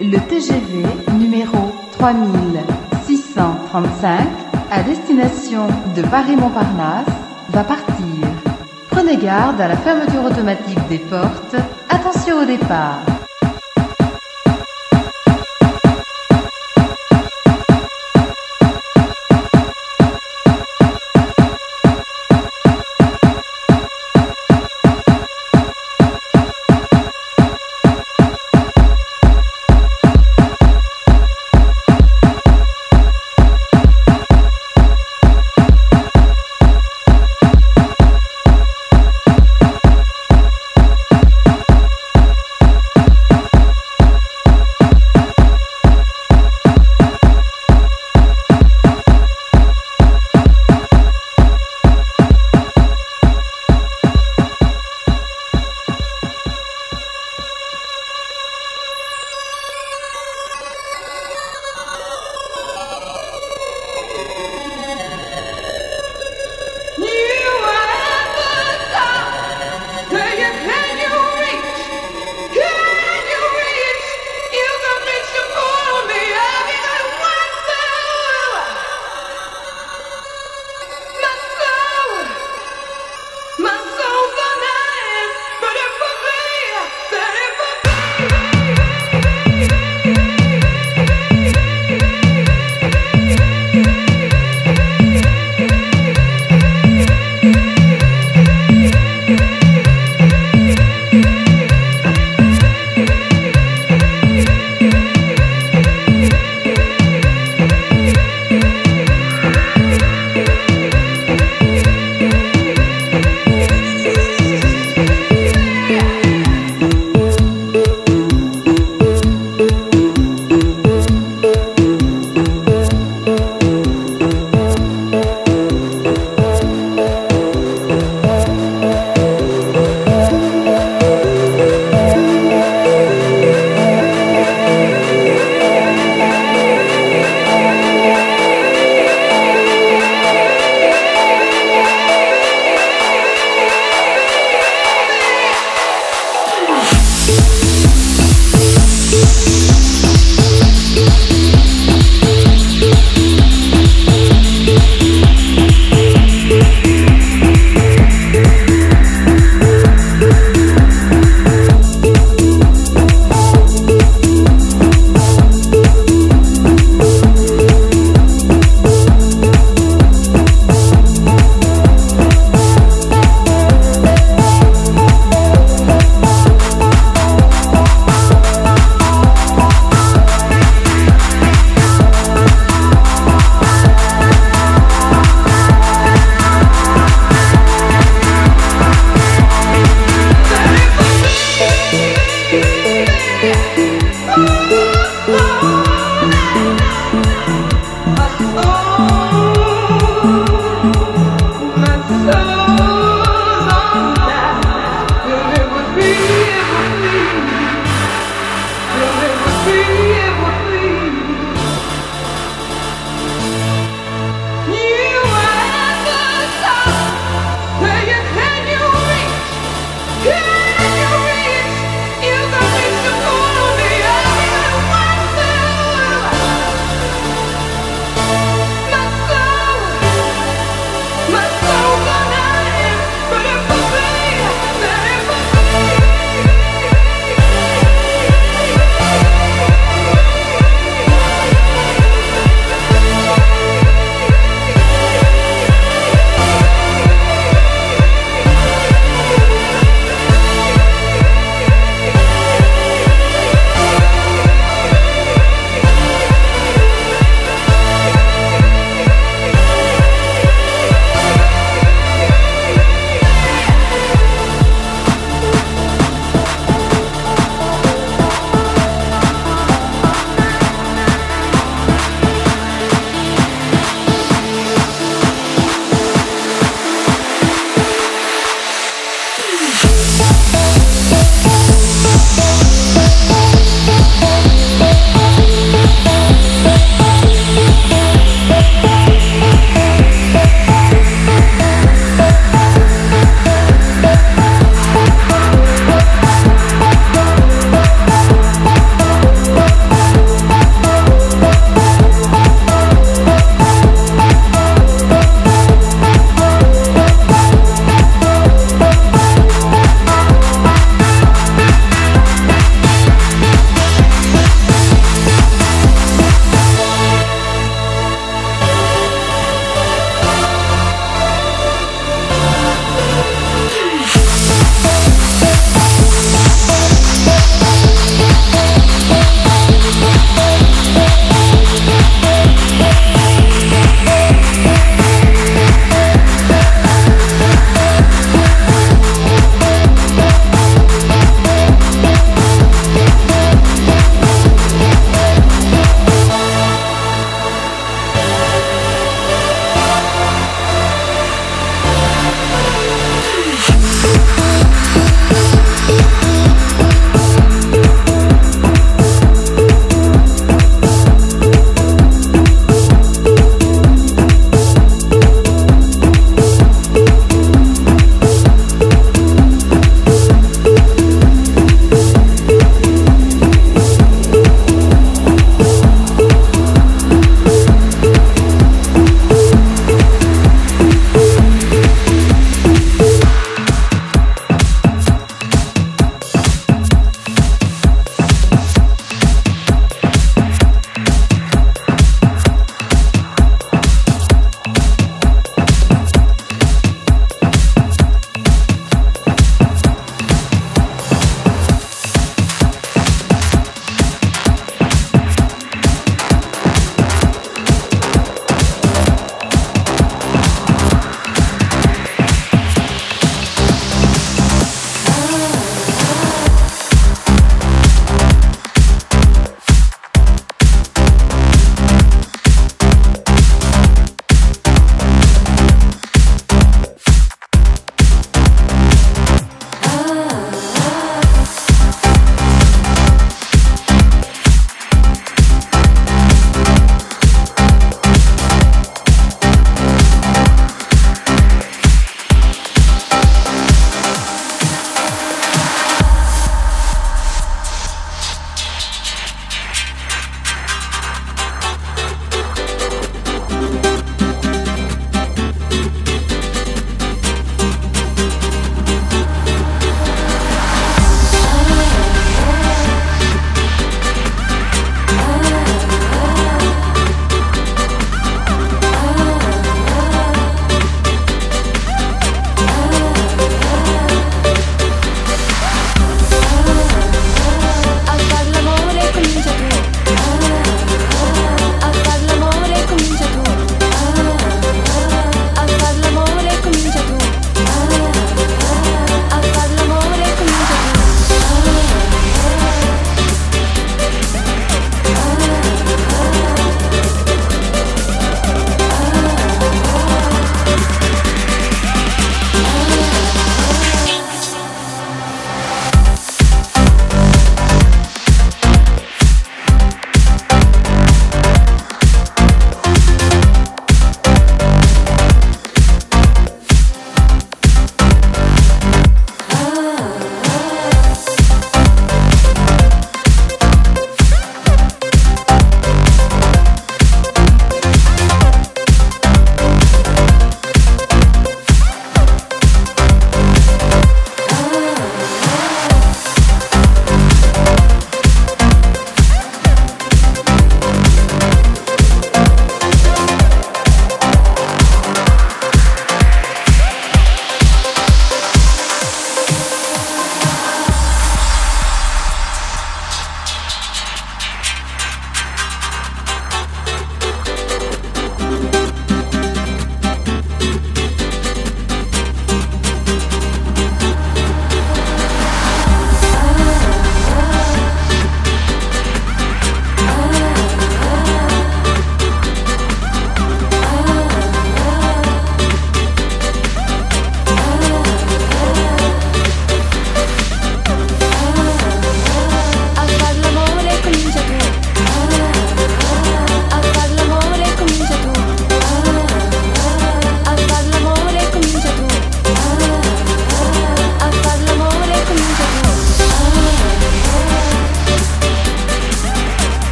Le TGV numéro 3635 à destination de Paris-Montparnasse va partir. Prenez garde à la fermeture automatique des portes. Attention au départ.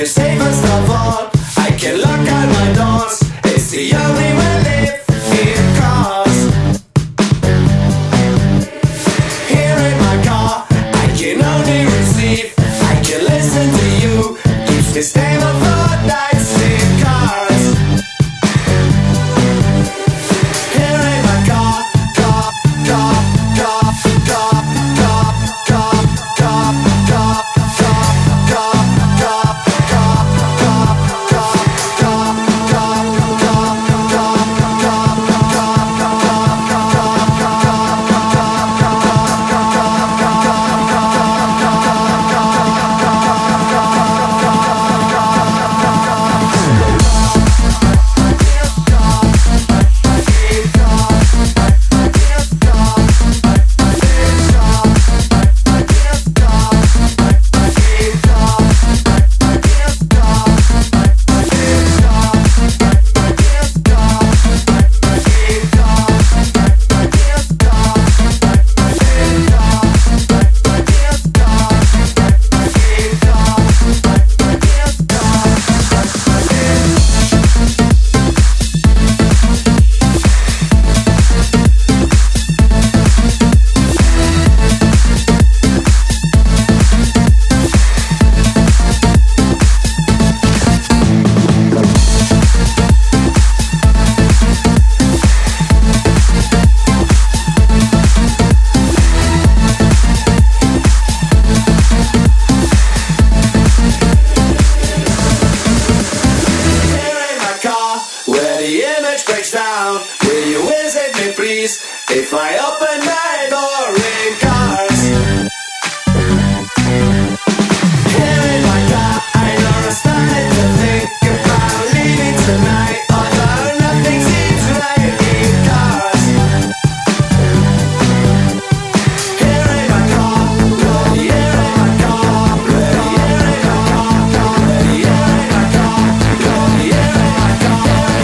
will save us from all. I can lock all my doors. It's the only way I live. Here it comes. Here in my car, I can only receive. I can listen to you. Keeps this name of all nights in cars. Here in my car, cop, cop, cop, cop, cop, cop, cop, cop, cop. Breaks down, will you visit me please? If I open my door in cars. Here in my car, I never started to think about leaving tonight, although nothing seems right in cars. Here in my car, bloody here in my car, bloody here in my car, bloody here in my car, bloody here in my car. Here I go.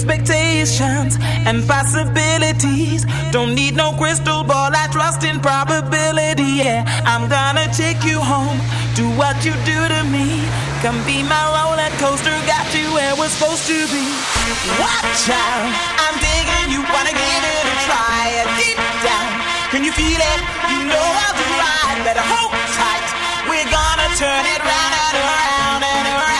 expectations and possibilities. Don't need no crystal ball, I trust in probability. Yeah, I'm gonna take you home, do what you do to me. Come be my roller coaster, got you where we're supposed to be. Watch out, I'm digging, you wanna give it a try. Deep down, can you feel it? You know how to ride, better hold tight. We're gonna turn it round and around and around.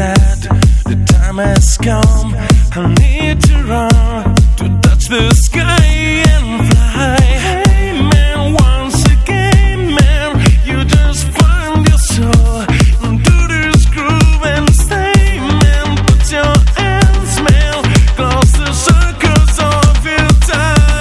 sad. The time has come. I need to run to touch the sky and fly. Hey man, once again, man, you just find your soul. Do this groove and stay, man. Put your hands, man, close the circles of your time.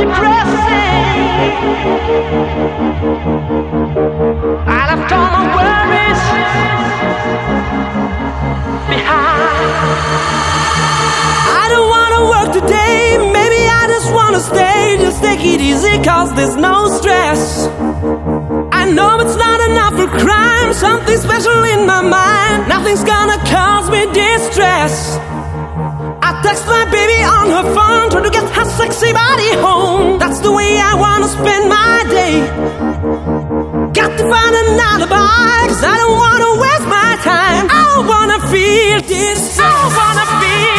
depressing. I left all my worries behind. I don't wanna work today, maybe I just wanna stay. Just take it easy, cause there's no stress. I know it's not enough for crime, something special in my mind. Nothing's gonna cause me distress. I text my baby on her phone, trying to get her sexy body home. That's the way I wanna spend my day. Got to find an alibi, cause I don't wanna waste my time. I don't wanna feel distress. I don't wanna feel distress.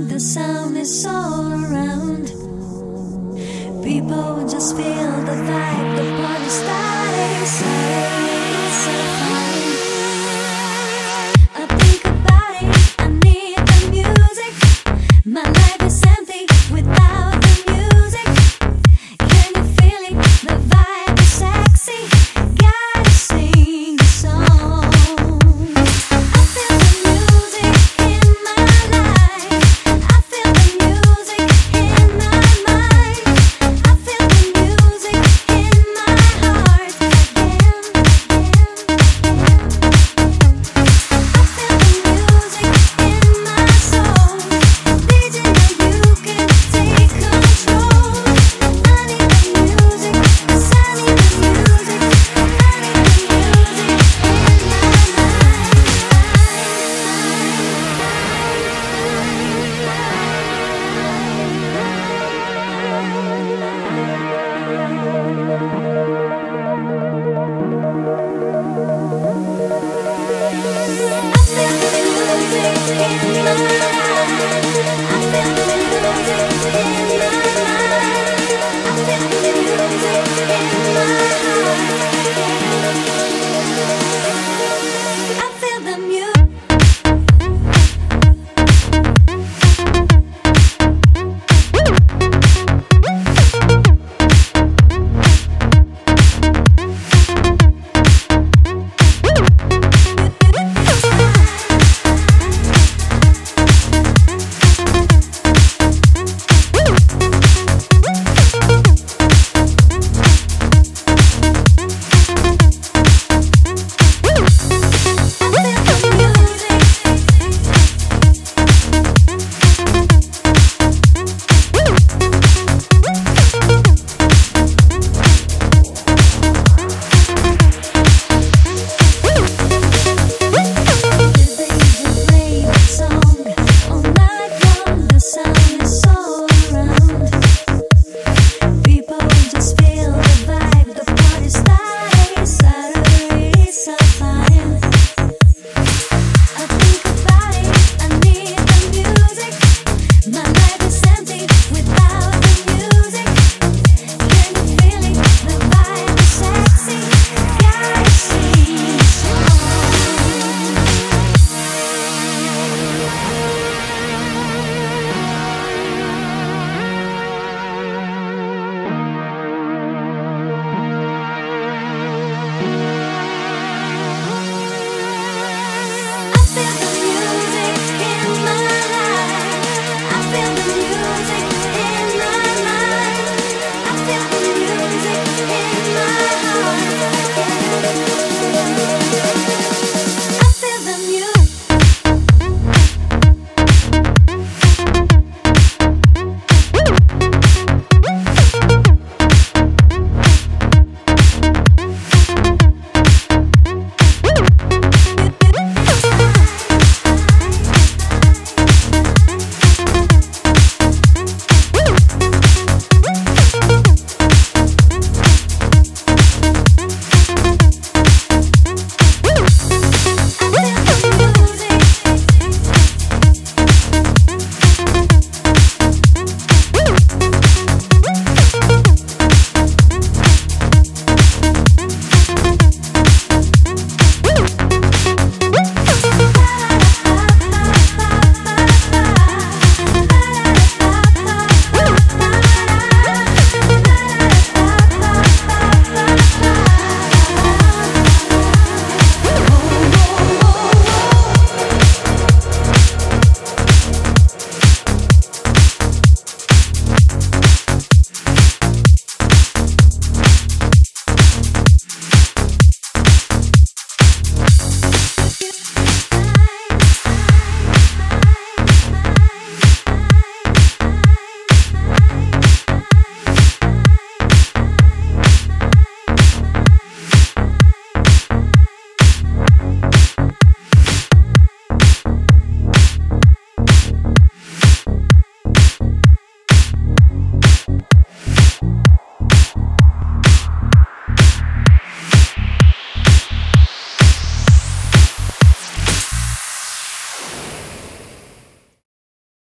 and the sound is all around. People just feel the vibe, the party's starting.